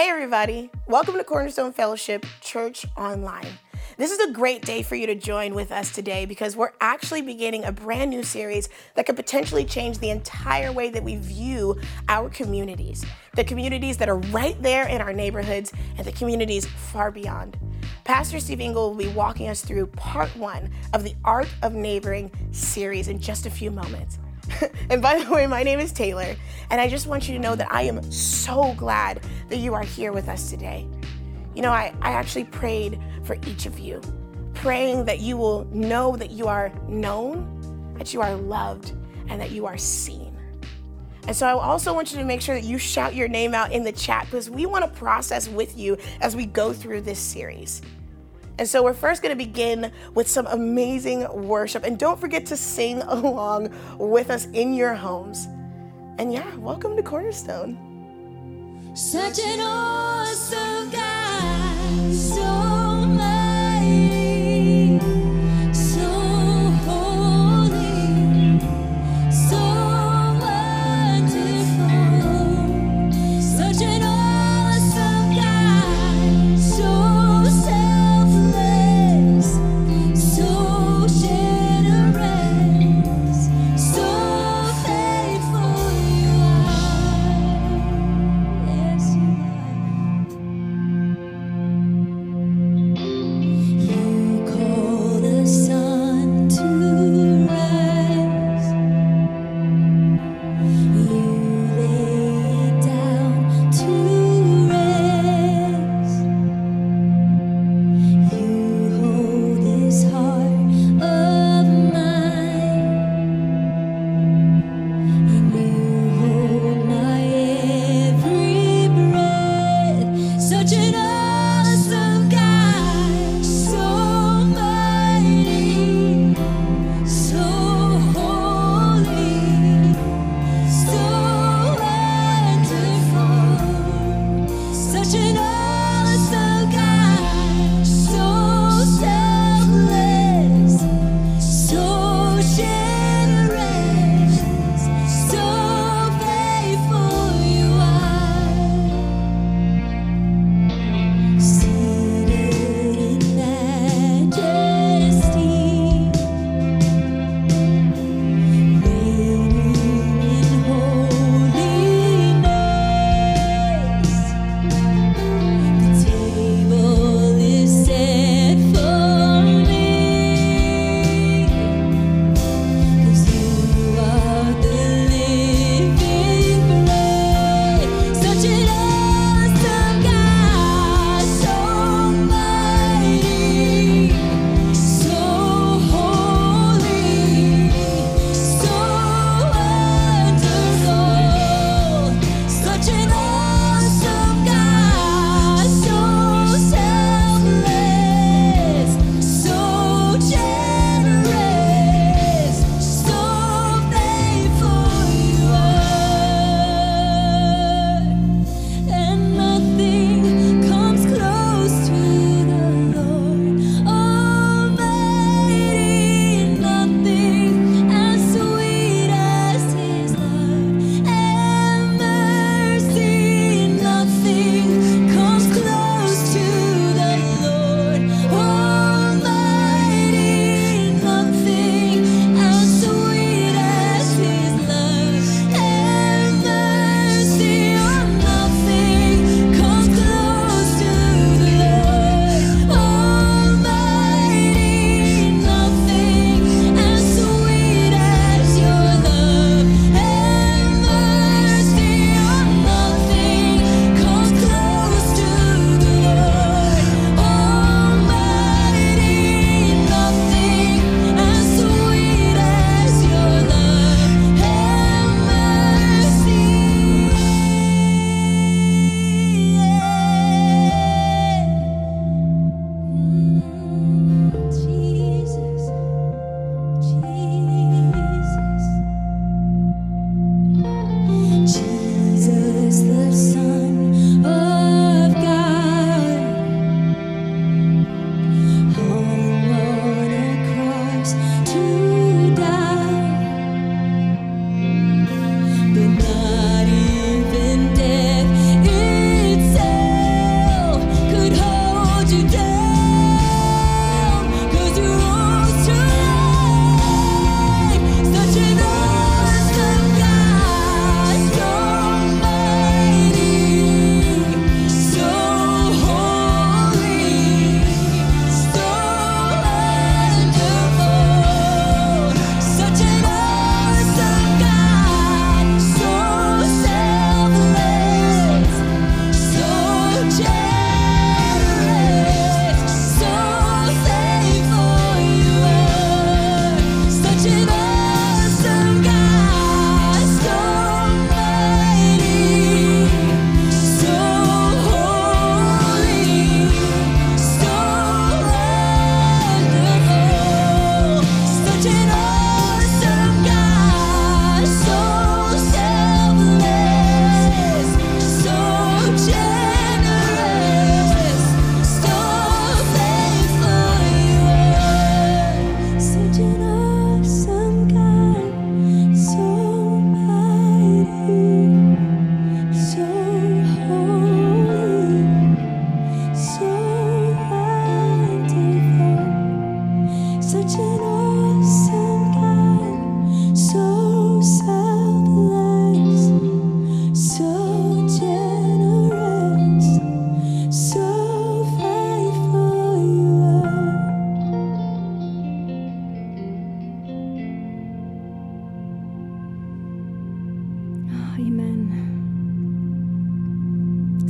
Hey everybody, welcome to Cornerstone Fellowship Church Online. This is a great day for you to join with us today because we're actually beginning a brand new series that could potentially change the entire way that we view our communities, the communities that are right there in our neighborhoods and the communities far beyond. Pastor Steve Ingold will be walking us through part one of the Art of Neighboring series in just a few moments. And by the way, my name is Taylor, and I just want you to know that I am so glad that you are here with us today. You know, I actually prayed for each of you, praying that you will know that you are known, that you are loved, and that you are seen. And so I also want you to make sure that you shout your name out in the chat because we want to process with you as we go through this series. And so we're first going to begin with some amazing worship. And don't forget to sing along with us in your homes. And yeah, welcome to Cornerstone. Such an awesome God, so mighty.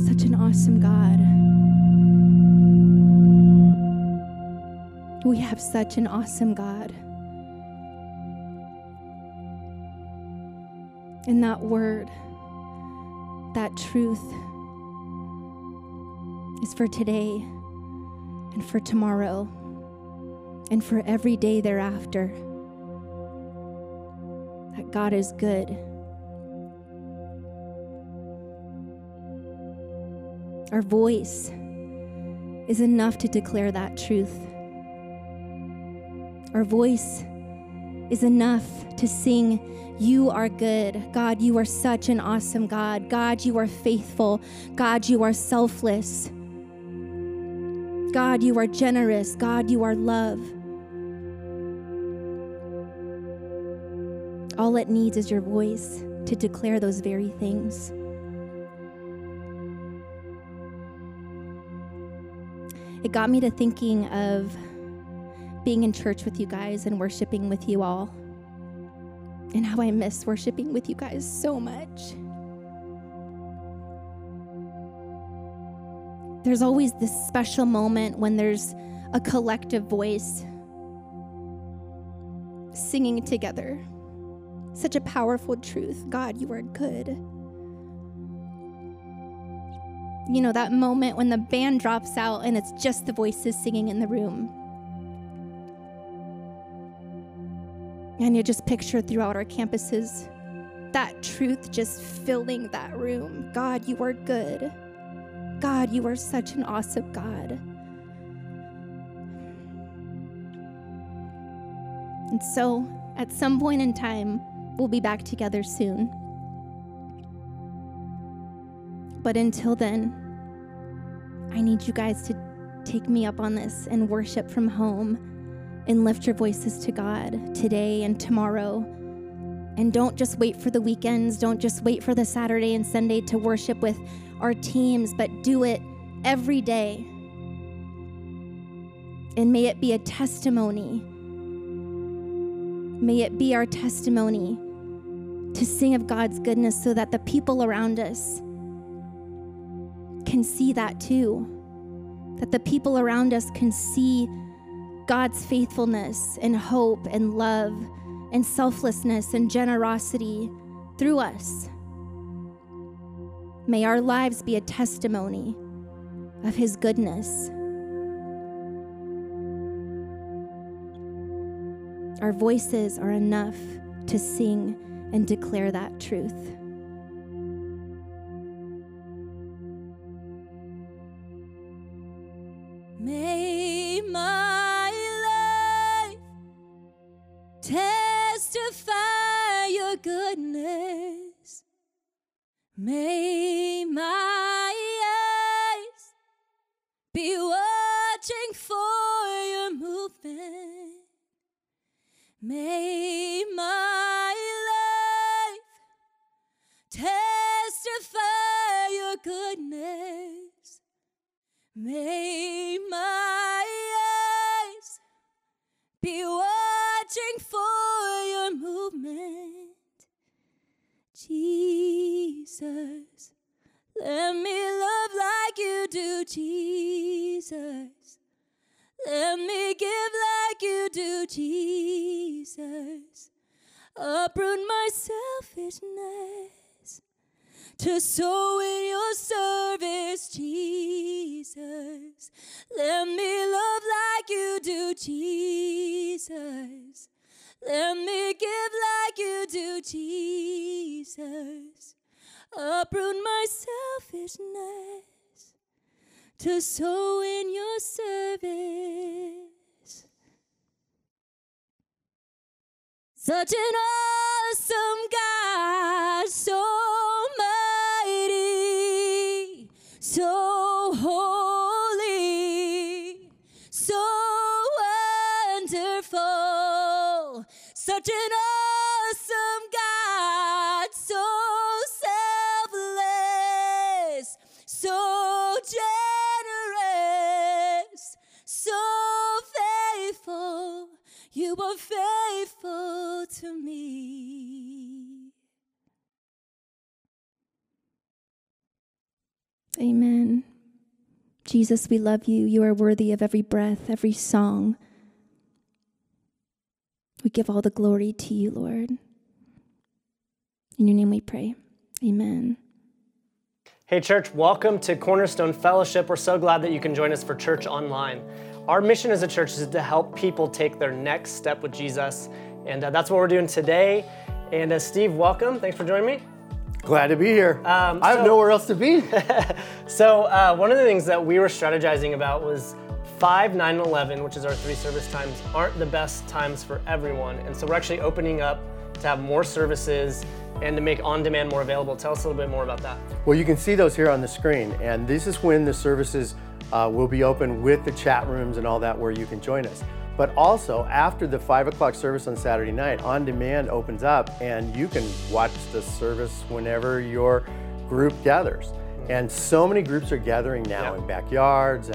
such an awesome God. We have such an awesome God. And that word, that truth is for today and for tomorrow and for every day thereafter. That God is good. Our voice is enough to declare that truth. Our voice is enough to sing, you are good. God, you are such an awesome God. God, you are faithful. God, you are selfless. God, you are generous. God, you are love. All it needs is your voice to declare those very things. It got me to thinking of being in church with you guys and worshiping with you all, and how I miss worshiping with you guys so much. There's always this special moment when there's a collective voice singing together. Such a powerful truth. God, you are good. You know, that moment when the band drops out and it's just the voices singing in the room. And you just picture throughout our campuses that truth just filling that room. God, you are good. God, you are such an awesome God. And so, at some point in time, we'll be back together soon. But until then, I need you guys to take me up on this and worship from home. And lift your voices to God today and tomorrow. And don't just wait for the weekends. Don't just wait for the Saturday and Sunday to worship with our teams, but do it every day. And may it be a testimony. May it be our testimony to sing of God's goodness so that the people around us can see that too. That the people around us can see God's faithfulness and hope and love and selflessness and generosity through us. May our lives be a testimony of His goodness. Our voices are enough to sing and declare that truth. May my testify your goodness. May my eyes be watching for your movement. May my life testify your goodness. May my eyes be watching for your movement. Jesus, let me love like you do. Jesus, let me give like you do. Jesus, uproot my selfishness to sow in your service. Jesus, let me love like you do. Jesus, let me give like you do. Jesus, uproot my selfishness to sow in your service. Such an awesome God, so mighty, so holy, so wonderful. Such an awesome God, so selfless, so generous, so faithful. You are faithful to me. Amen. Jesus, we love you. You are worthy of every breath, every song. We give all the glory to you, Lord. In your name we pray. Amen. Hey, church, welcome to Cornerstone Fellowship. We're so glad that you can join us for church online. Our mission as a church is to help people take their next step with Jesus, and that's what we're doing today. And Steve, welcome. Thanks for joining me. Glad to be here. I have nowhere else to be. So one of the things that we were strategizing about was 5, 9, and 11, which is our 3 service times, aren't the best times for everyone. And so we're actually opening up to have more services and to make on-demand more available. Tell us a little bit more about that. Well, you can see those here on the screen, and this is when the services will be open with the chat rooms and all that where you can join us. But also, after the 5 o'clock service on Saturday night, On Demand opens up, and you can watch the service whenever your group gathers. And so many groups are gathering now in backyards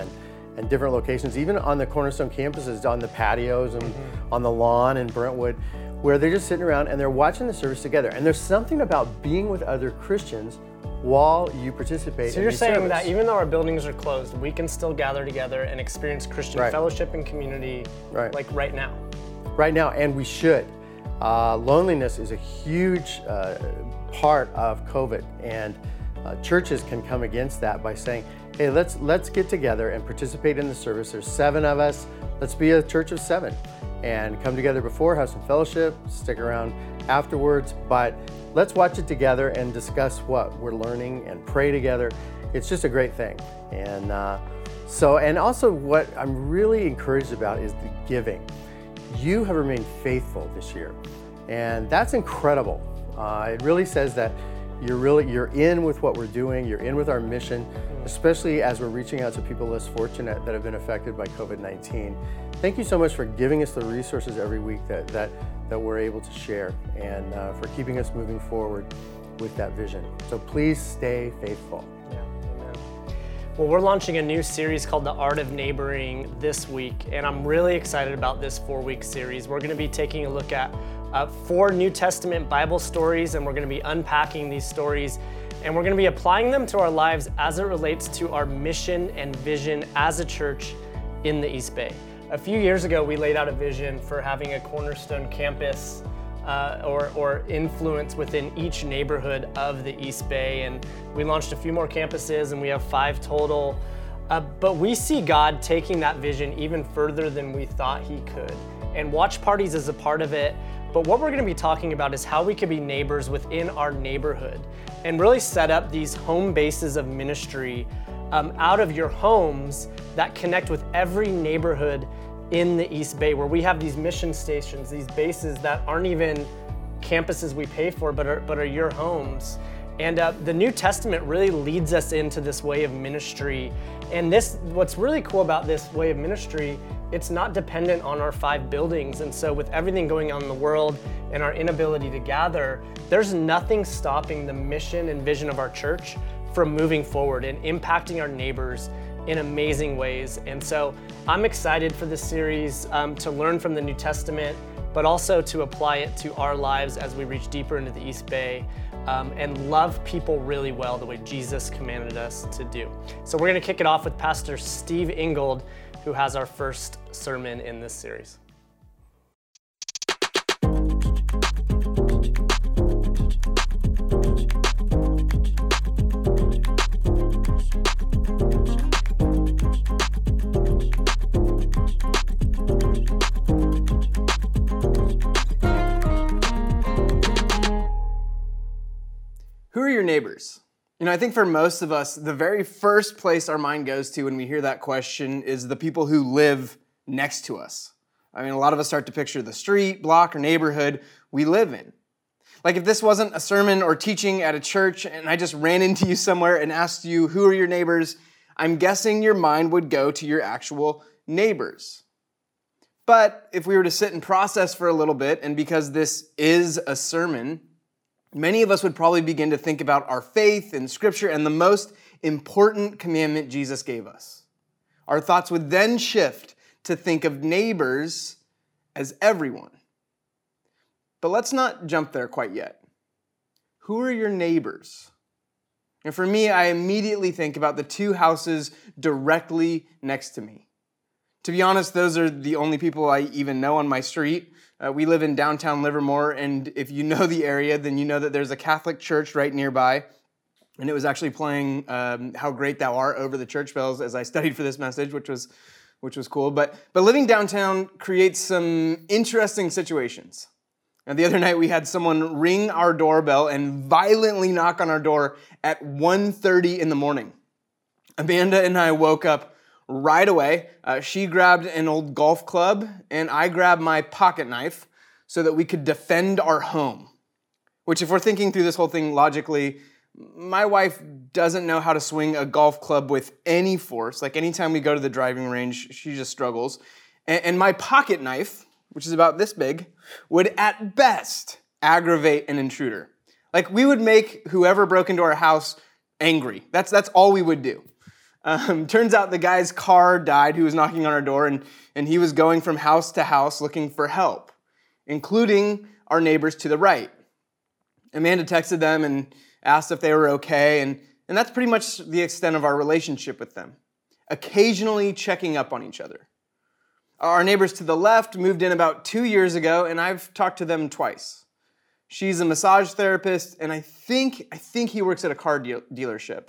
and different locations, even on the Cornerstone campuses, on the patios and on the lawn in Brentwood, where they're just sitting around and they're watching the service together. And there's something about being with other Christians while you participate. So you're saying that even though our buildings are closed, we can still gather together and experience Christian fellowship and community like right now. Right now, and we should. Loneliness is a huge part of COVID, and churches can come against that by saying, hey, let's get together and participate in the service. There's 7 of us. Let's be a church of 7 and come together before, have some fellowship, stick around afterwards, but let's watch it together and discuss what we're learning and pray together. It's just a great thing. And also what I'm really encouraged about is the giving. You have remained faithful this year, and that's incredible. It really says that you're in with what we're doing, you're in with our mission, especially as we're reaching out to people less fortunate that have been affected by COVID-19. Thank you so much for giving us the resources every week that we're able to share, and for keeping us moving forward with that vision. So please stay faithful. Yeah, amen. Well, we're launching a new series called The Art of Neighboring this week, and I'm really excited about this 4-week series. We're gonna be taking a look at 4 New Testament Bible stories, and we're gonna be unpacking these stories, and we're gonna be applying them to our lives as it relates to our mission and vision as a church in the East Bay. A few years ago, we laid out a vision for having a Cornerstone campus or influence within each neighborhood of the East Bay, and we launched a few more campuses, and we have 5 total. But we see God taking that vision even further than we thought He could, and watch parties is a part of it. But what we're going to be talking about is how we could be neighbors within our neighborhood and really set up these home bases of ministry out of your homes that connect with every neighborhood in the East Bay, where we have these mission stations, these bases that aren't even campuses we pay for, but are your homes. And the New Testament really leads us into this way of ministry. And this, what's really cool about this way of ministry, it's not dependent on our 5 buildings. And so with everything going on in the world and our inability to gather, there's nothing stopping the mission and vision of our church from moving forward and impacting our neighbors in amazing ways. And so I'm excited for this series to learn from the New Testament, but also to apply it to our lives as we reach deeper into the East Bay and love people really well the way Jesus commanded us to do. So we're gonna kick it off with Pastor Steve Ingold, who has our first sermon in this series. Who are your neighbors? You know, I think for most of us, the very first place our mind goes to when we hear that question is the people who live next to us. I mean, a lot of us start to picture the street, block, or neighborhood we live in. Like if this wasn't a sermon or teaching at a church and I just ran into you somewhere and asked you, who are your neighbors? I'm guessing your mind would go to your actual neighbors. But if we were to sit and process for a little bit, and because this is a sermon, many of us would probably begin to think about our faith and Scripture and the most important commandment Jesus gave us. Our thoughts would then shift to think of neighbors as everyone. But let's not jump there quite yet. Who are your neighbors? And for me, I immediately think about the two houses directly next to me. To be honest, those are the only people I even know on my street. We live in downtown Livermore, and if you know the area, then you know that there's a Catholic church right nearby. And it was actually playing How Great Thou Art over the church bells as I studied for this message, which was cool. But living downtown creates some interesting situations. Now, the other night, we had someone ring our doorbell and violently knock on our door at 1:30 in the morning. Amanda and I woke up right away. She grabbed an old golf club, and I grabbed my pocket knife so that we could defend our home, which, if we're thinking through this whole thing logically, my wife doesn't know how to swing a golf club with any force. Like, anytime we go to the driving range, she just struggles. And my pocket knife, which is about this big, would at best aggravate an intruder. Like, we would make whoever broke into our house angry. That's all we would do. Turns out the guy's car died who was knocking on our door, and he was going from house to house looking for help, including our neighbors to the right. Amanda texted them and asked if they were okay, and that's pretty much the extent of our relationship with them, occasionally checking up on each other. Our neighbors to the left moved in about 2 years ago, and I've talked to them twice. She's a massage therapist, and I think he works at a car dealership.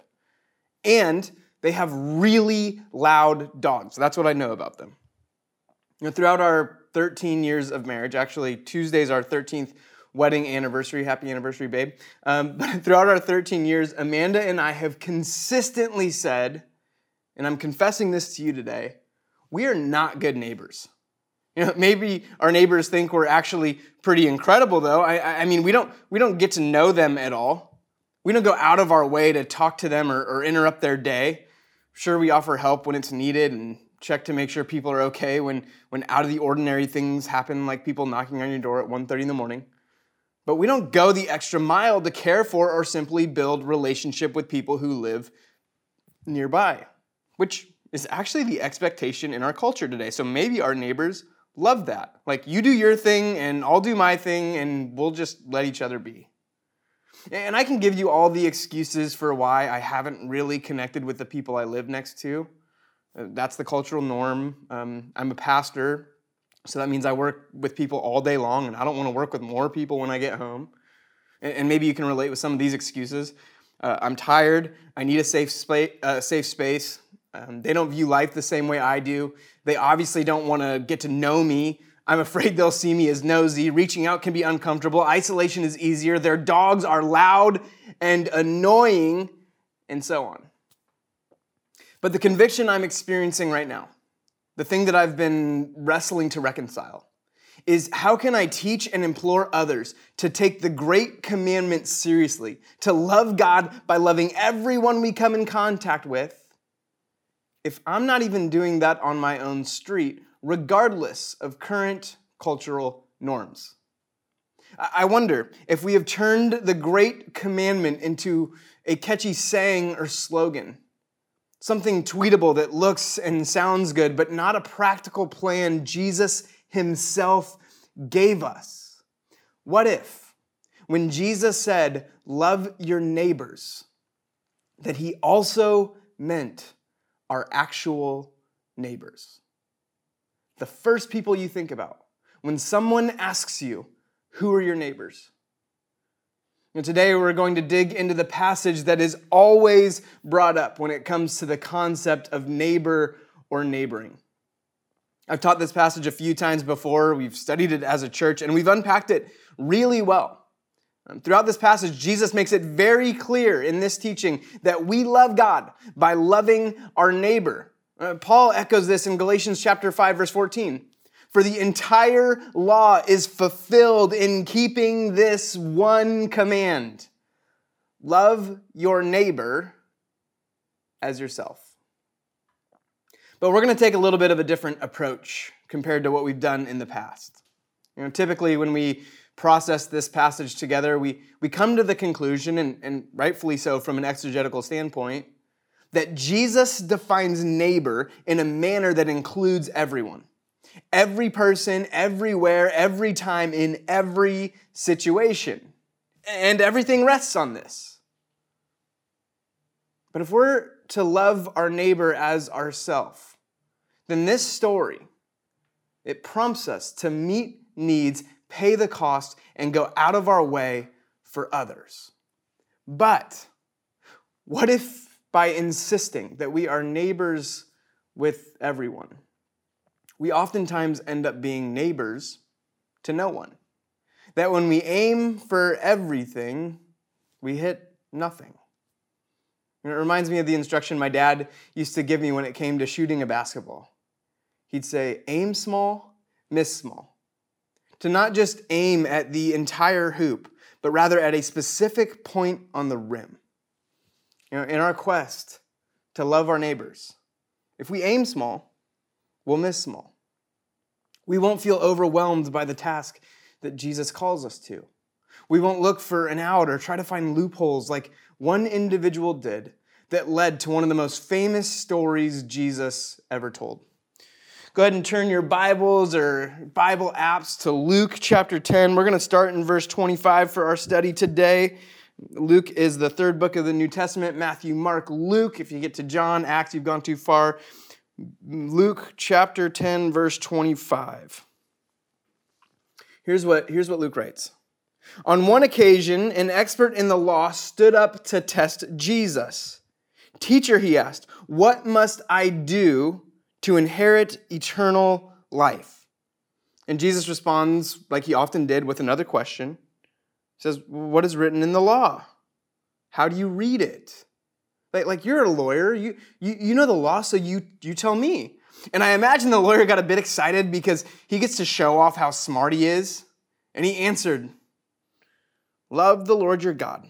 And they have really loud dogs. That's what I know about them. You know, throughout our 13 years of marriage, actually Tuesday's our 13th wedding anniversary. Happy anniversary, babe. But throughout our 13 years, Amanda and I have consistently said, and I'm confessing this to you today, we are not good neighbors. You know, maybe our neighbors think we're actually pretty incredible, though. I mean, we don't get to know them at all. We don't go out of our way to talk to them or interrupt their day. Sure, we offer help when it's needed and check to make sure people are okay when out of the ordinary things happen, like people knocking on your door at 1:30 in the morning. But we don't go the extra mile to care for or simply build relationship with people who live nearby, which is actually the expectation in our culture today. So maybe our neighbors love that. Like, you do your thing and I'll do my thing and we'll just let each other be. And I can give you all the excuses for why I haven't really connected with the people I live next to. That's the cultural norm. I'm a pastor, so that means I work with people all day long and I don't want to work with more people when I get home. And maybe you can relate with some of these excuses. I'm tired. I need a safe space. They don't view life the same way I do. They obviously don't want to get to know me. I'm afraid they'll see me as nosy. Reaching out can be uncomfortable. Isolation is easier. Their dogs are loud and annoying, and so on. But the conviction I'm experiencing right now, the thing that I've been wrestling to reconcile, is how can I teach and implore others to take the great commandment seriously, to love God by loving everyone we come in contact with, if I'm not even doing that on my own street, regardless of current cultural norms? I wonder if we have turned the great commandment into a catchy saying or slogan, something tweetable that looks and sounds good, but not a practical plan Jesus himself gave us. What if, when Jesus said, "Love your neighbors," that he also meant our actual neighbors? The first people you think about when someone asks you, who are your neighbors? And today we're going to dig into the passage that is always brought up when it comes to the concept of neighbor or neighboring. I've taught this passage a few times before. We've studied it as a church, and we've unpacked it really well. Throughout this passage, Jesus makes it very clear in this teaching that we love God by loving our neighbor. Paul echoes this in Galatians chapter 5, verse 14. For the entire law is fulfilled in keeping this one command: love your neighbor as yourself. But we're going to take a little bit of a different approach compared to what we've done in the past. You know, typically when we process this passage together, we come to the conclusion, and rightfully so from an exegetical standpoint, that Jesus defines neighbor in a manner that includes everyone. Every person, everywhere, every time, in every situation. And everything rests on this. But if we're to love our neighbor as ourselves, then this story, it prompts us to meet needs, pay the cost, and go out of our way for others. But what if by insisting that we are neighbors with everyone, we oftentimes end up being neighbors to no one? That when we aim for everything, we hit nothing. And it reminds me of the instruction my dad used to give me when it came to shooting a basketball. He'd say, aim small, miss small. To not just aim at the entire hoop, but rather at a specific point on the rim. You know, in our quest to love our neighbors, if we aim small, we'll miss small. We won't feel overwhelmed by the task that Jesus calls us to. We won't look for an out or try to find loopholes like one individual did that led to one of the most famous stories Jesus ever told. Go ahead and turn your Bibles or Bible apps to Luke chapter 10. We're going to start in verse 25 for our study today. Luke is the third book of the New Testament. Matthew, Mark, Luke. If you get to John, Acts, you've gone too far. Luke chapter 10, verse 25. Here's what Luke writes. On one occasion, an expert in the law stood up to test Jesus. Teacher, he asked, what must I do to inherit eternal life? And Jesus responds, like he often did, with another question. He says, what is written in the law? How do you read it? Like you're a lawyer. You know the law, so you tell me. And I imagine the lawyer got a bit excited because he gets to show off how smart he is. And he answered, love the Lord your God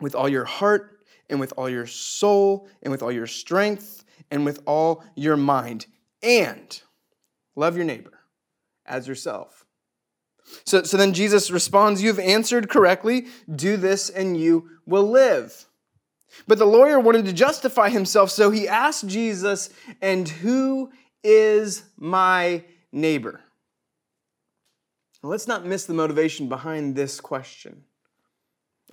with all your heart and with all your soul and with all your strength and with all your mind. And love your neighbor as yourself. So then Jesus responds, you've answered correctly. Do this and you will live. But the lawyer wanted to justify himself, so he asked Jesus, and who is my neighbor? Now, let's not miss the motivation behind this question.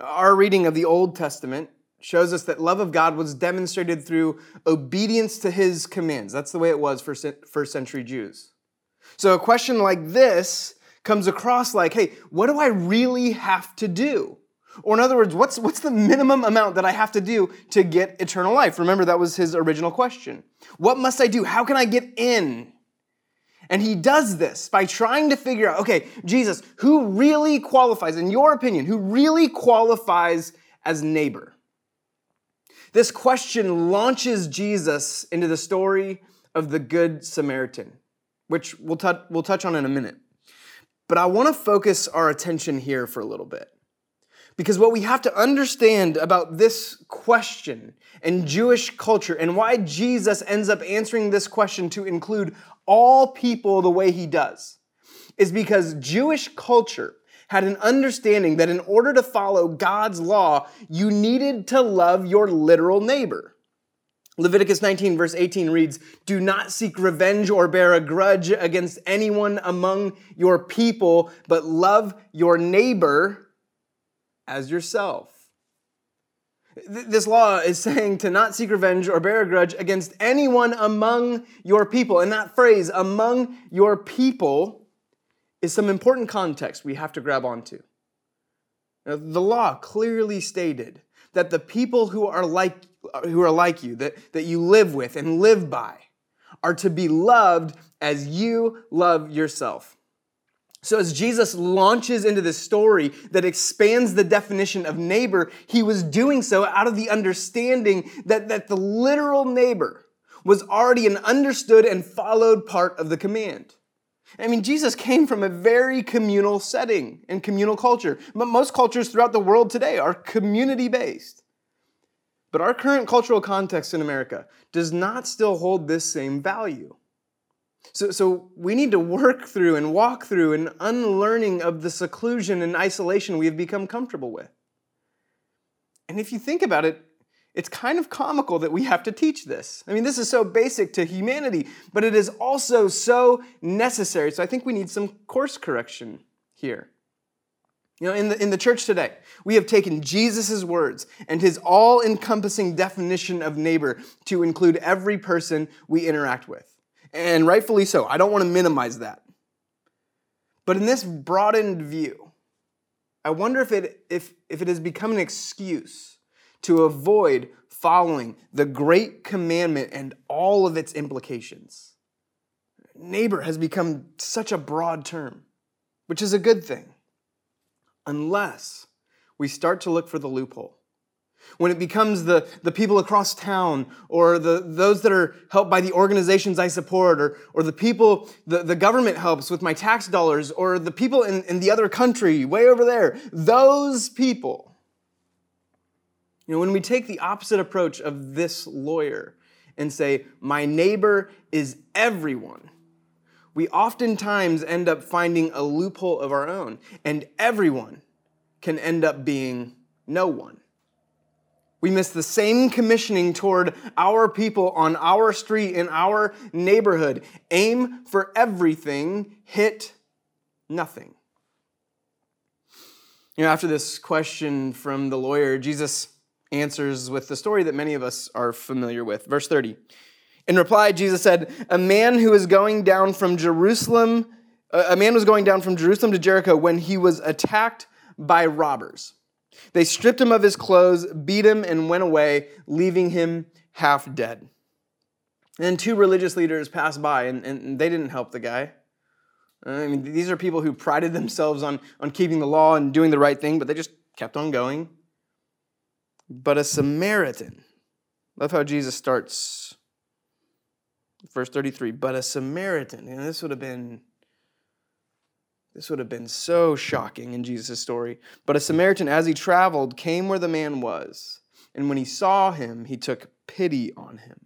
Our reading of the Old Testament shows us that love of God was demonstrated through obedience to his commands. That's the way it was for first century Jews. So a question like this comes across like, hey, what do I really have to do? Or in other words, what's the minimum amount that I have to do to get eternal life? Remember, that was his original question. What must I do? How can I get in? And he does this by trying to figure out, okay, Jesus, who really qualifies, in your opinion, who really qualifies as neighbor? This question launches Jesus into the story of the Good Samaritan, which we'll touch on in a minute. But I want to focus our attention here for a little bit. Because what we have to understand about this question and Jewish culture and why Jesus ends up answering this question to include all people the way he does is because Jewish culture had an understanding that in order to follow God's law, you needed to love your literal neighbor. Leviticus 19 verse 18 reads, do not seek revenge or bear a grudge against anyone among your people, but love your neighbor as yourself. This law is saying to not seek revenge or bear a grudge against anyone among your people. And that phrase, among your people, is some important context we have to grab onto. Now, the law clearly stated that the people who are like you, that you live with and live by, are to be loved as you love yourself. So as Jesus launches into this story that expands the definition of neighbor, he was doing so out of the understanding that the literal neighbor was already an understood and followed part of the command. I mean, Jesus came from a very communal setting and communal culture. But most cultures throughout the world today are community-based. But our current cultural context in America does not still hold this same value. So we need to work through and walk through an unlearning of the seclusion and isolation we have become comfortable with. And if you think about it, it's kind of comical that we have to teach this. I mean, this is so basic to humanity, but it is also so necessary. So I think we need some course correction here. You know, in the church today, we have taken Jesus' words and his all-encompassing definition of neighbor to include every person we interact with. And rightfully so. I don't want to minimize that. But in this broadened view, I wonder if it has become an excuse to avoid following the great commandment and all of its implications. Neighbor has become such a broad term, which is a good thing. Unless we start to look for the loophole. When it becomes the people across town or those that are helped by the organizations I support or the people the government helps with my tax dollars or the people in the other country way over there, those people. You know, when we take the opposite approach of this lawyer and say, my neighbor is everyone, we oftentimes end up finding a loophole of our own, and everyone can end up being no one. We miss the same commissioning toward our people on our street, in our neighborhood. Aim for everything, hit nothing. You know, after this question from the lawyer, Jesus answers with the story that many of us are familiar with. Verse 30. In reply, Jesus said, a man was going down from Jerusalem to Jericho when he was attacked by robbers. They stripped him of his clothes, beat him, and went away, leaving him half dead. And two religious leaders passed by, and they didn't help the guy. I mean, these are people who prided themselves on keeping the law and doing the right thing, but they just kept on going. But a Samaritan, love how Jesus starts verse 33, but a Samaritan, and this would have been so shocking in Jesus' story. But a Samaritan, as he traveled, came where the man was, and when he saw him, he took pity on him.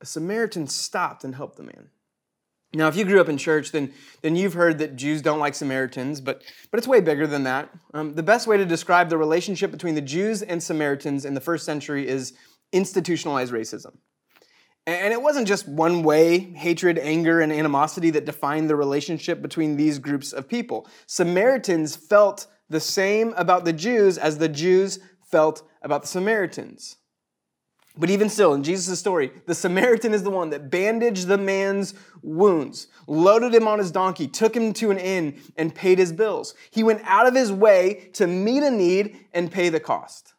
A Samaritan stopped and helped the man. Now, if you grew up in church, then you've heard that Jews don't like Samaritans, but it's way bigger than that. The best way to describe the relationship between the Jews and Samaritans in the first century is institutionalized racism. And it wasn't just one-way hatred, anger, and animosity that defined the relationship between these groups of people. Samaritans felt the same about the Jews as the Jews felt about the Samaritans. But even still, in Jesus' story, the Samaritan is the one that bandaged the man's wounds, loaded him on his donkey, took him to an inn, and paid his bills. He went out of his way to meet a need and pay the cost.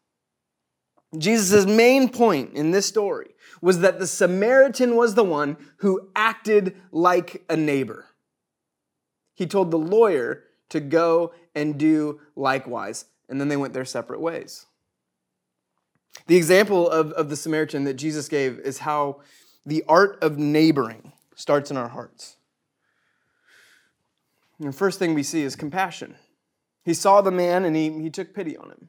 Jesus' main point in this story was that the Samaritan was the one who acted like a neighbor. He told the lawyer to go and do likewise, and then they went their separate ways. The example of the Samaritan that Jesus gave is how the art of neighboring starts in our hearts. And the first thing we see is compassion. He saw the man and he took pity on him.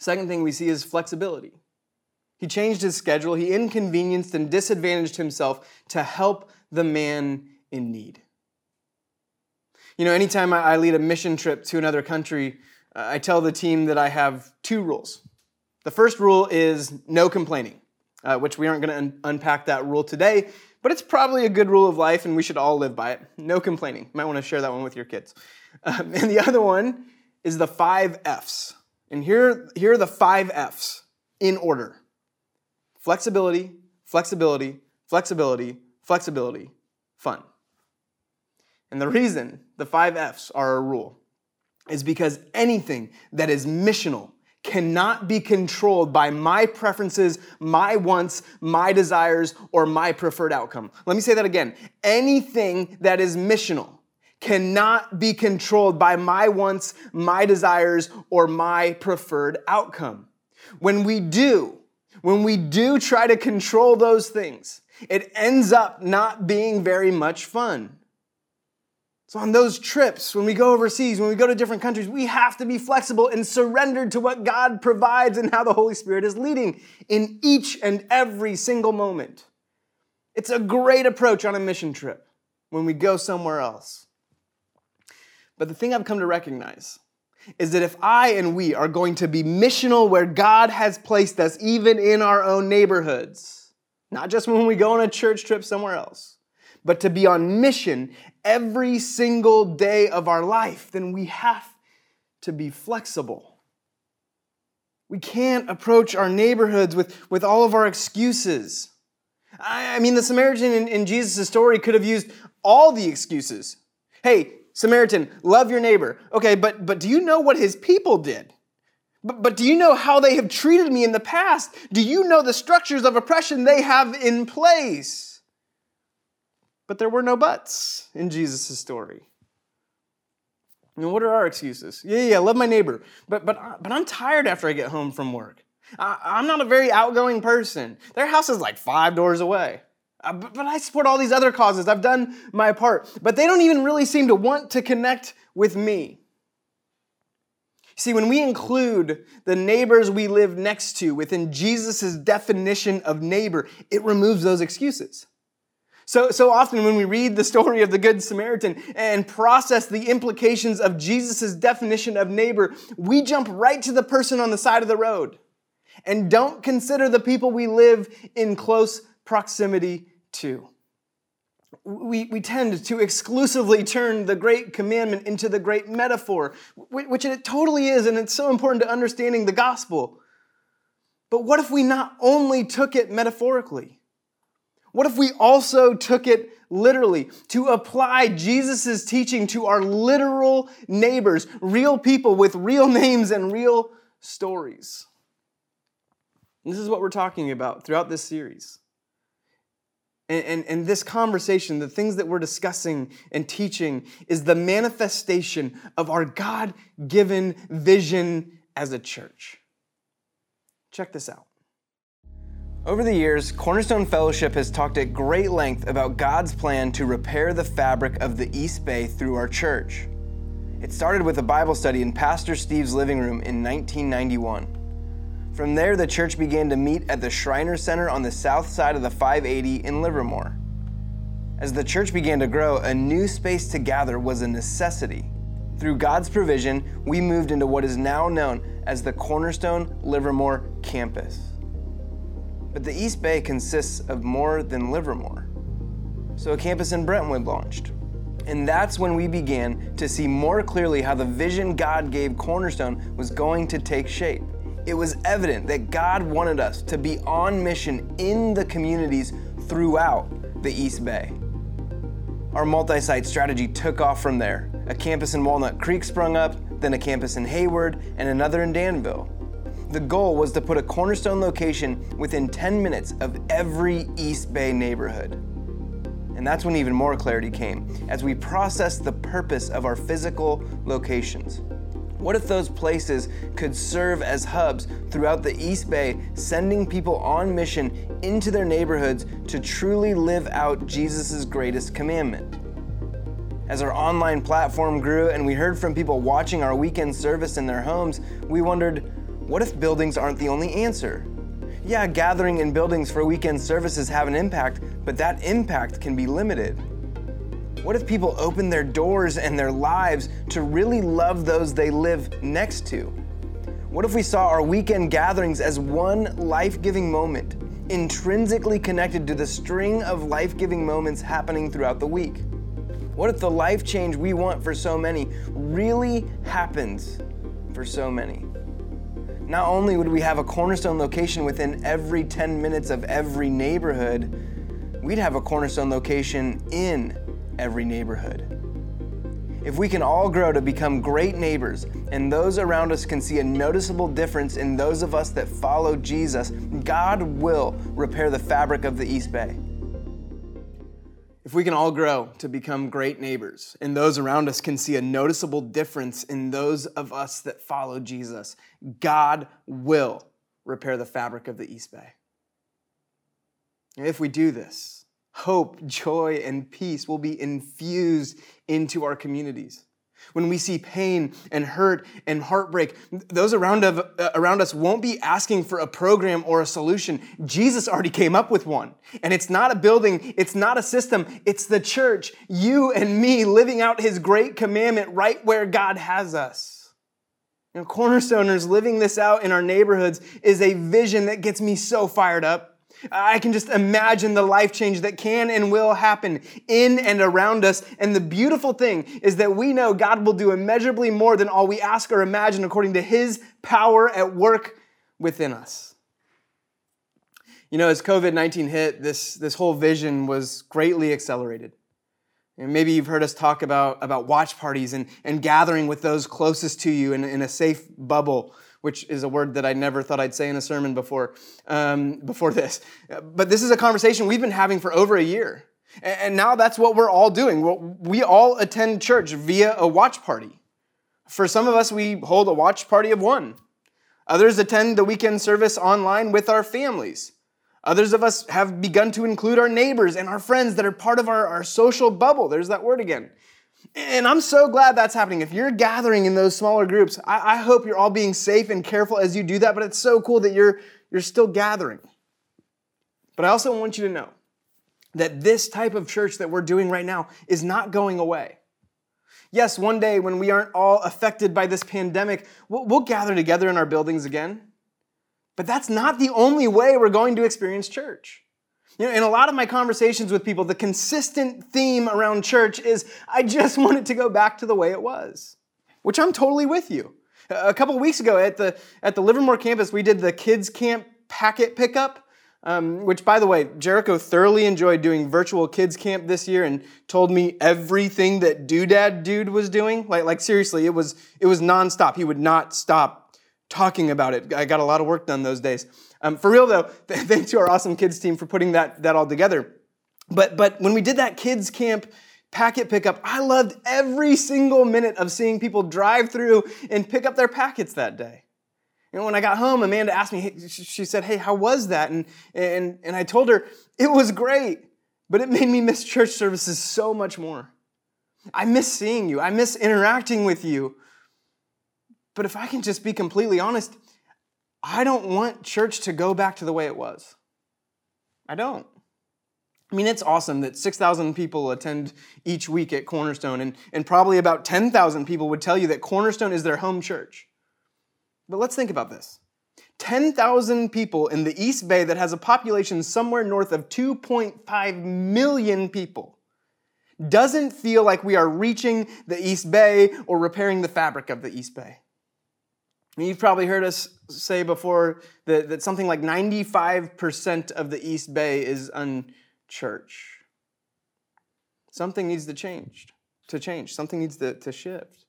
Second thing we see is flexibility. He changed his schedule. He inconvenienced and disadvantaged himself to help the man in need. You know, anytime I lead a mission trip to another country, I tell the team that I have two rules. The first rule is no complaining, which we aren't going to unpack that rule today, but it's probably a good rule of life and we should all live by it. No complaining. You might want to share that one with your kids. And the other one is the 5 F's. And here are the 5 F's in order. Flexibility, flexibility, flexibility, flexibility, fun. And the reason the 5 F's are a rule is because anything that is missional cannot be controlled by my preferences, my wants, my desires, or my preferred outcome. Let me say that again. Anything that is missional cannot be controlled by my wants, my desires, or my preferred outcome. When we do try to control those things, it ends up not being very much fun. So on those trips, when we go overseas, when we go to different countries, we have to be flexible and surrendered to what God provides and how the Holy Spirit is leading in each and every single moment. It's a great approach on a mission trip when we go somewhere else. But the thing I've come to recognize is that if I and we are going to be missional where God has placed us, even in our own neighborhoods, not just when we go on a church trip somewhere else, but to be on mission every single day of our life, then we have to be flexible. We can't approach our neighborhoods with all of our excuses. I mean, the Samaritan in Jesus' story could have used all the excuses. Hey, Samaritan, love your neighbor. Okay, but do you know what his people did? But do you know how they have treated me in the past? Do you know the structures of oppression they have in place? But there were no buts in Jesus' story. And what are our excuses? Yeah, love my neighbor. But I'm tired after I get home from work. I'm not a very outgoing person. Their house is like 5 doors away. But I support all these other causes. I've done my part. But they don't even really seem to want to connect with me. See, when we include the neighbors we live next to within Jesus' definition of neighbor, it removes those excuses. So often when we read the story of the Good Samaritan and process the implications of Jesus' definition of neighbor, we jump right to the person on the side of the road and don't consider the people we live in close proximity to. We tend to exclusively turn the great commandment into the great metaphor, which it totally is, and it's so important to understanding the gospel. But what if we not only took it metaphorically? What if we also took it literally, to apply Jesus' teaching to our literal neighbors, real people with real names and real stories? And this is what we're talking about throughout this series. And this conversation, the things that we're discussing and teaching, is the manifestation of our God-given vision as a church. Check this out. Over the years, Cornerstone Fellowship has talked at great length about God's plan to repair the fabric of the East Bay through our church. It started with a Bible study in Pastor Steve's living room in 1991. From there, the church began to meet at the Shriner Center on the south side of the 580 in Livermore. As the church began to grow, a new space to gather was a necessity. Through God's provision, we moved into what is now known as the Cornerstone Livermore campus. But the East Bay consists of more than Livermore. So a campus in Brentwood launched. And that's when we began to see more clearly how the vision God gave Cornerstone was going to take shape. It was evident that God wanted us to be on mission in the communities throughout the East Bay. Our multi-site strategy took off from there. A campus in Walnut Creek sprung up, then a campus in Hayward, and another in Danville. The goal was to put a Cornerstone location within 10 minutes of every East Bay neighborhood. And that's when even more clarity came, as we processed the purpose of our physical locations. What if those places could serve as hubs throughout the East Bay, sending people on mission into their neighborhoods to truly live out Jesus' greatest commandment? As our online platform grew and we heard from people watching our weekend service in their homes, we wondered, what if buildings aren't the only answer? Yeah, gathering in buildings for weekend services have an impact, but that impact can be limited. What if people open their doors and their lives to really love those they live next to? What if we saw our weekend gatherings as one life-giving moment, intrinsically connected to the string of life-giving moments happening throughout the week? What if the life change we want for so many really happens for so many? Not only would we have a Cornerstone location within every 10 minutes of every neighborhood, we'd have a Cornerstone location in every neighborhood. If we can all grow to become great neighbors, and those around us can see a noticeable difference in those of us that follow Jesus, God will repair the fabric of the East Bay. If we can all grow to become great neighbors, and those around us can see a noticeable difference in those of us that follow Jesus, God will repair the fabric of the East Bay. If we do this, hope, joy, and peace will be infused into our communities. When we see pain and hurt and heartbreak, those around us won't be asking for a program or a solution. Jesus already came up with one. And it's not a building, it's not a system, it's the church, you and me living out his great commandment right where God has us. You know, Cornerstoners living this out in our neighborhoods is a vision that gets me so fired up. I can just imagine the life change that can and will happen in and around us. And the beautiful thing is that we know God will do immeasurably more than all we ask or imagine according to his power at work within us. You know, as COVID-19 hit, this whole vision was greatly accelerated. And maybe you've heard us talk about watch parties and gathering with those closest to you in a safe bubble, which is a word that I never thought I'd say in a sermon before this. But this is a conversation we've been having for over a year. And now that's what we're all doing. We all attend church via a watch party. For some of us, we hold a watch party of one. Others attend the weekend service online with our families. Others of us have begun to include our neighbors and our friends that are part of our social bubble. There's that word again. And I'm so glad that's happening. If you're gathering in those smaller groups, I hope you're all being safe and careful as you do that, but it's so cool that you're still gathering. But I also want you to know that this type of church that we're doing right now is not going away. Yes, one day when we aren't all affected by this pandemic, we'll gather together in our buildings again. But that's not the only way we're going to experience church. You know, in a lot of my conversations with people, the consistent theme around church is, I just want it to go back to the way it was, which I'm totally with you. A couple weeks ago at the Livermore campus, we did the kids camp packet pickup, which, by the way, Jericho thoroughly enjoyed doing virtual kids camp this year and told me everything that Doodad Dude was doing. Like seriously, it was nonstop. He would not stop talking about it. I got a lot of work done those days. For real though, thanks to our awesome kids team for putting that all together. But when we did that kids camp packet pickup, I loved every single minute of seeing people drive through and pick up their packets that day. And when I got home, Amanda asked me, she said, "Hey, how was that?" And I told her, it was great, but it made me miss church services so much more. I miss seeing you. I miss interacting with you. But if I can just be completely honest, I don't want church to go back to the way it was. I don't. I mean, it's awesome that 6,000 people attend each week at Cornerstone, and probably about 10,000 people would tell you that Cornerstone is their home church. But let's think about this. 10,000 people in the East Bay that has a population somewhere north of 2.5 million people doesn't feel like we are reaching the East Bay or repairing the fabric of the East Bay. You've probably heard us say before that something like 95% of the East Bay is unchurched. Something needs to change. Something needs to shift.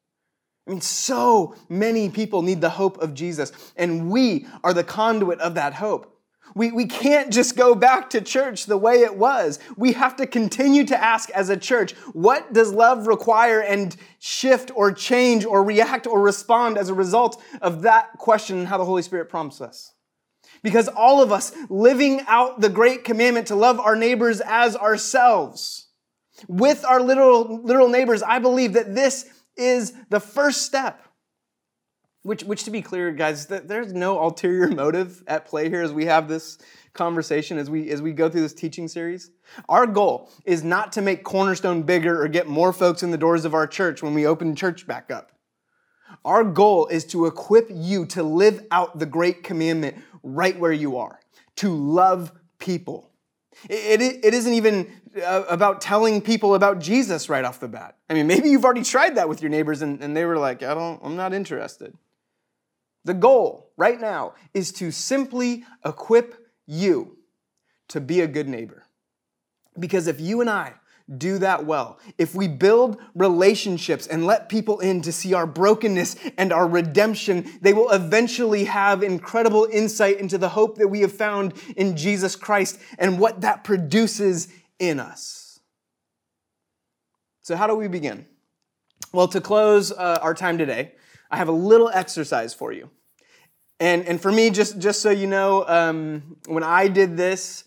I mean, so many people need the hope of Jesus, and we are the conduit of that hope. We can't just go back to church the way it was. We have to continue to ask as a church, what does love require, and shift or change or react or respond as a result of that question and how the Holy Spirit prompts us. Because all of us living out the great commandment to love our neighbors as ourselves, with our literal neighbors, I believe that this is the first step. Which, to be clear, guys, there's no ulterior motive at play here as we have this conversation, as we go through this teaching series. Our goal is not to make Cornerstone bigger or get more folks in the doors of our church when we open church back up. Our goal is to equip you to live out the great commandment right where you are, to love people. It isn't even about telling people about Jesus right off the bat. I mean, maybe you've already tried that with your neighbors and they were like, I'm not interested. The goal right now is to simply equip you to be a good neighbor. Because if you and I do that well, if we build relationships and let people in to see our brokenness and our redemption, they will eventually have incredible insight into the hope that we have found in Jesus Christ and what that produces in us. So how do we begin? Well, to close our time today, I have a little exercise for you. And for me, just so you know, when I did this,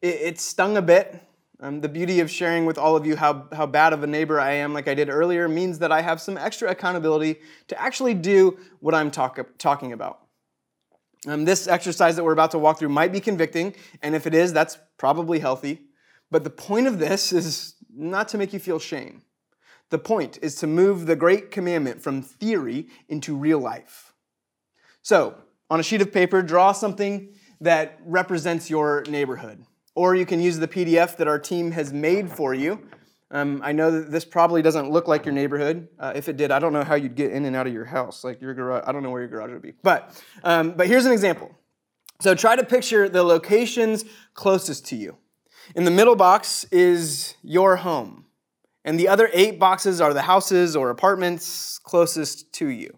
it stung a bit. The beauty of sharing with all of you how bad of a neighbor I am, like I did earlier, means that I have some extra accountability to actually do what I'm talking about. This exercise that we're about to walk through might be convicting, and if it is, that's probably healthy. But the point of this is not to make you feel shame. The point is to move the great commandment from theory into real life. So, on a sheet of paper, draw something that represents your neighborhood. Or you can use the PDF that our team has made for you. I know that this probably doesn't look like your neighborhood. If it did, I don't know how you'd get in and out of your house, like your garage. I don't know where your garage would be. But here's an example. So try to picture the locations closest to you. In the middle box is your home. And the other 8 boxes are the houses or apartments closest to you.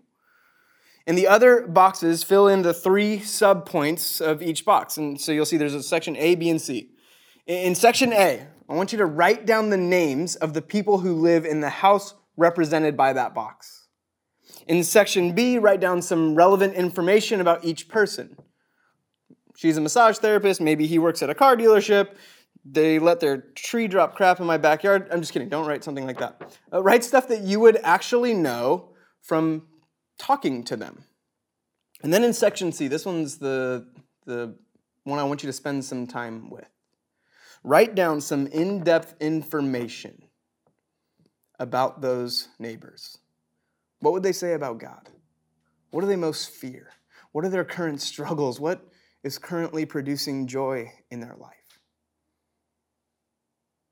And the other boxes fill in the 3 sub-points of each box. And so you'll see there's a section A, B, and C. In section A, I want you to write down the names of the people who live in the house represented by that box. In section B, write down some relevant information about each person. She's a massage therapist. Maybe he works at a car dealership. They let their tree drop crap in my backyard. I'm just kidding. Don't write something like that. Write stuff that you would actually know from talking to them. And then in section C, this one's the one I want you to spend some time with. Write down some in-depth information about those neighbors. What would they say about God? What do they most fear? What are their current struggles? What is currently producing joy in their life?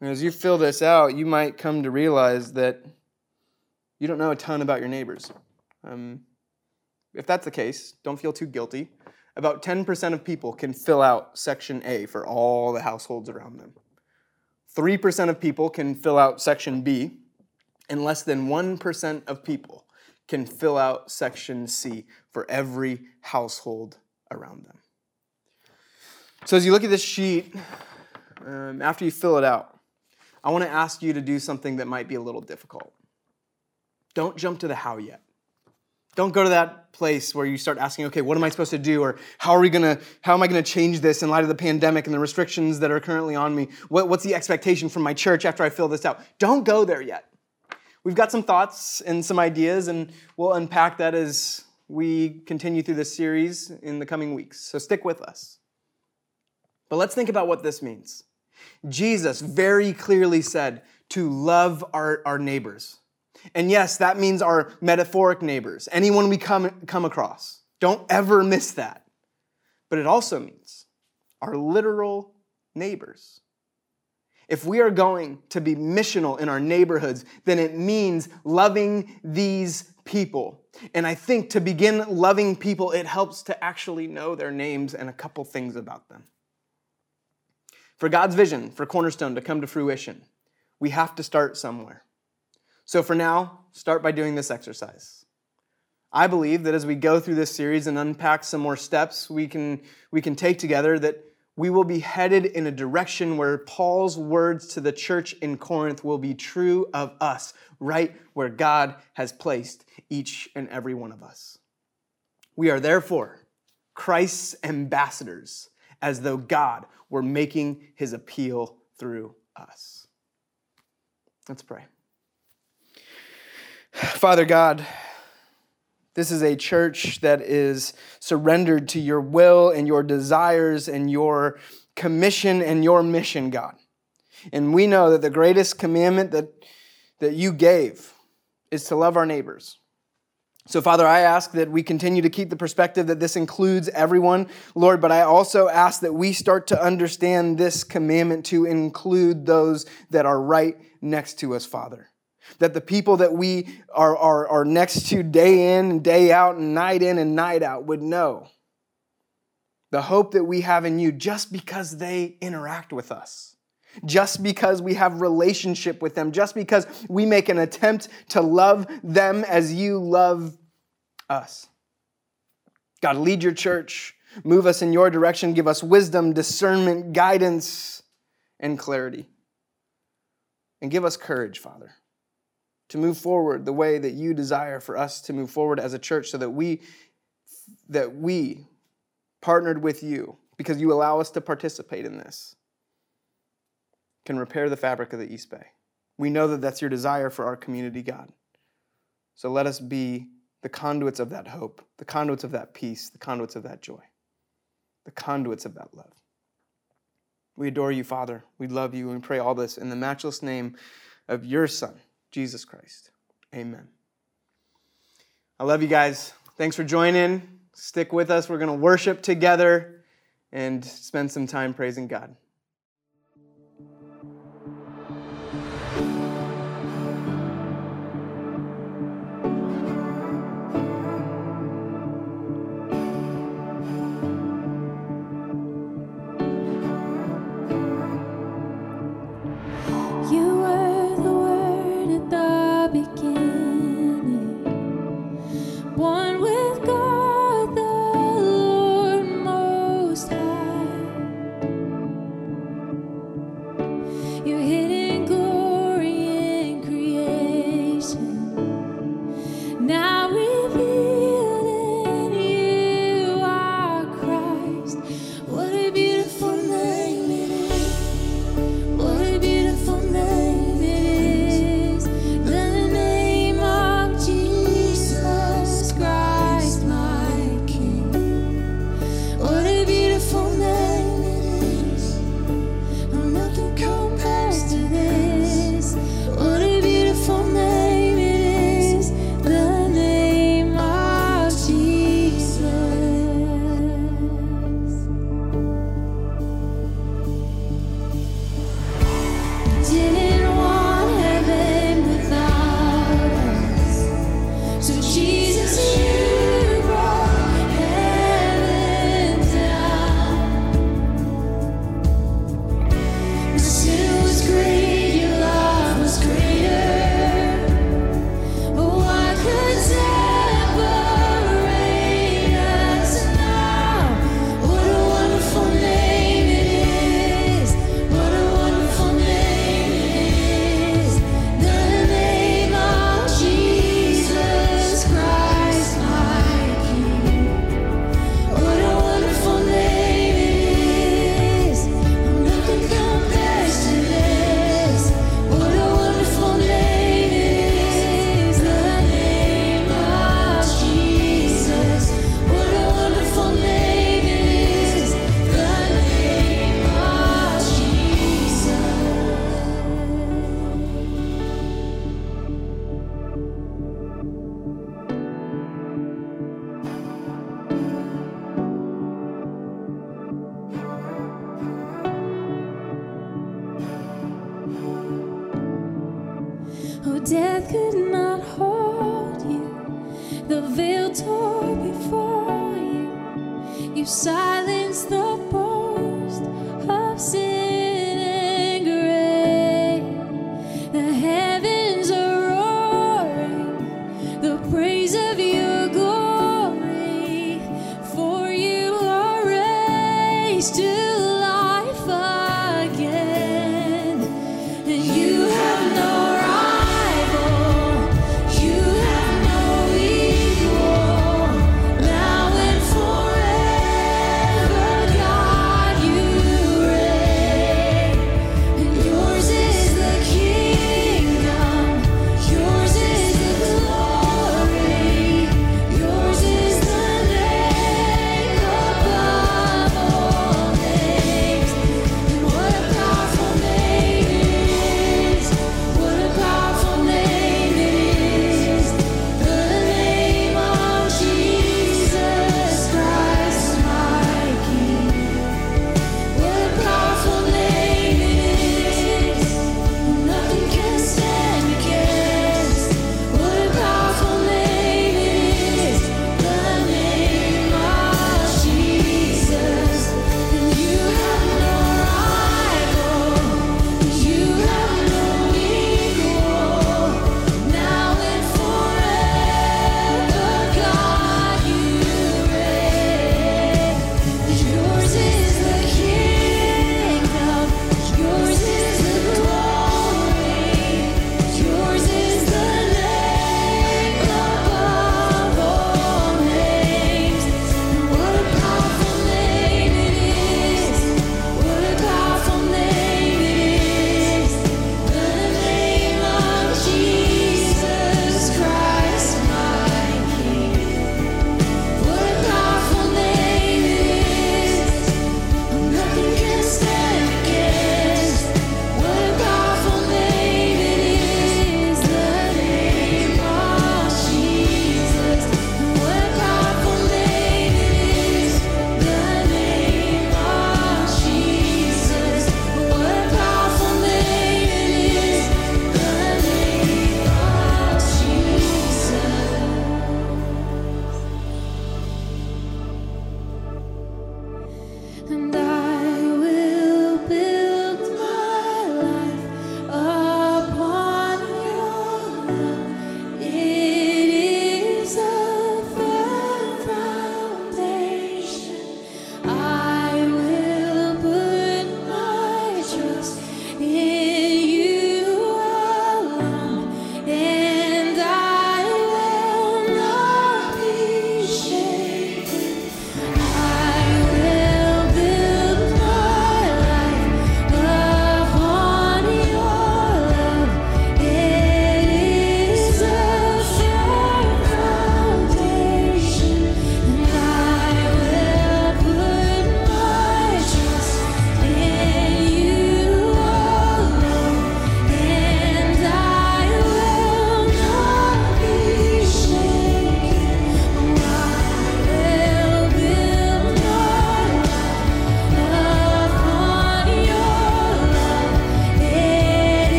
And as you fill this out, you might come to realize that you don't know a ton about your neighbors. If that's the case, don't feel too guilty. About 10% of people can fill out section A for all the households around them. 3% of people can fill out section B, and less than 1% of people can fill out section C for every household around them. So as you look at this sheet, after you fill it out, I want to ask you to do something that might be a little difficult. Don't jump to the how yet. Don't go to that place where you start asking, okay, what am I supposed to do? Or how am I going to change this in light of the pandemic and the restrictions that are currently on me? What's the expectation from my church after I fill this out? Don't go there yet. We've got some thoughts and some ideas, and we'll unpack that as we continue through this series in the coming weeks. So stick with us. But let's think about what this means. Jesus very clearly said to love our neighbors. And yes, that means our metaphoric neighbors, anyone we come across. Don't ever miss that. But it also means our literal neighbors. If we are going to be missional in our neighborhoods, then it means loving these people. And I think to begin loving people, it helps to actually know their names and a couple things about them. For God's vision for Cornerstone to come to fruition, we have to start somewhere. So for now, start by doing this exercise. I believe that as we go through this series and unpack some more steps we can take together, that we will be headed in a direction where Paul's words to the church in Corinth will be true of us, right where God has placed each and every one of us. We are therefore Christ's ambassadors, as though God were making his appeal through us. Let's pray. Father God, this is a church that is surrendered to your will and your desires and your commission and your mission, God. And we know that the greatest commandment that you gave is to love our neighbors. So, Father, I ask that we continue to keep the perspective that this includes everyone, Lord, but I also ask that we start to understand this commandment to include those that are right next to us, Father. That the people that we are next to day in and day out and night in and night out would know the hope that we have in you just because they interact with us, just because we have relationship with them, just because we make an attempt to love them as you love us. God, lead your church. Move us in your direction. Give us wisdom, discernment, guidance, and clarity. And give us courage, Father, to move forward the way that you desire for us to move forward as a church, so that we partnered with you, because you allow us to participate in this, can repair the fabric of the East Bay. We know that that's your desire for our community, God. So let us be the conduits of that hope, the conduits of that peace, the conduits of that joy, the conduits of that love. We adore you, Father. We love you, and we pray all this in the matchless name of your Son, Jesus Christ. Amen. I love you guys. Thanks for joining. Stick with us. We're going to worship together. and spend some time praising God.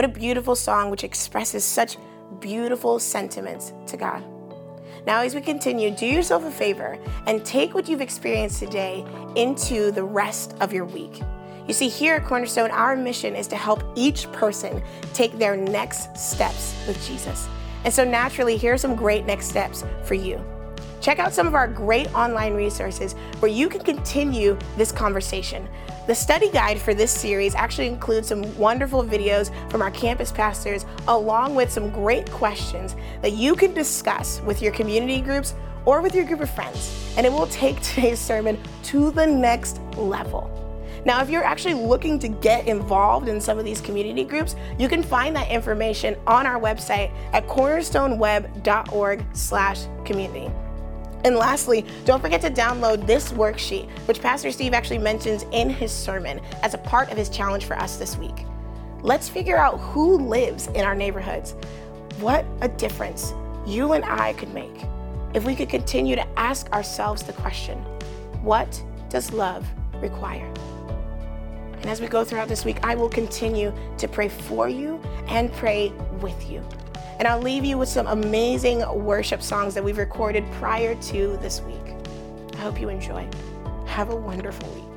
What a beautiful song which expresses such beautiful sentiments to God. Now, as we continue, do yourself a favor and take what you've experienced today into the rest of your week. You see, here at Cornerstone, our mission is to help each person take their next steps with Jesus. And so naturally, here are some great next steps for you. Check out some of our great online resources where you can continue this conversation. The study guide for this series actually includes some wonderful videos from our campus pastors, along with some great questions that you can discuss with your community groups or with your group of friends. And it will take today's sermon to the next level. Now, if you're actually looking to get involved in some of these community groups, you can find that information on our website at cornerstoneweb.org/community. And lastly, don't forget to download this worksheet, which Pastor Steve actually mentions in his sermon as a part of his challenge for us this week. Let's figure out who lives in our neighborhoods. What a difference you and I could make if we could continue to ask ourselves the question, what does love require? And as we go throughout this week, I will continue to pray for you and pray with you. And I'll leave you with some amazing worship songs that we've recorded prior to this week. I hope you enjoy. Have a wonderful week.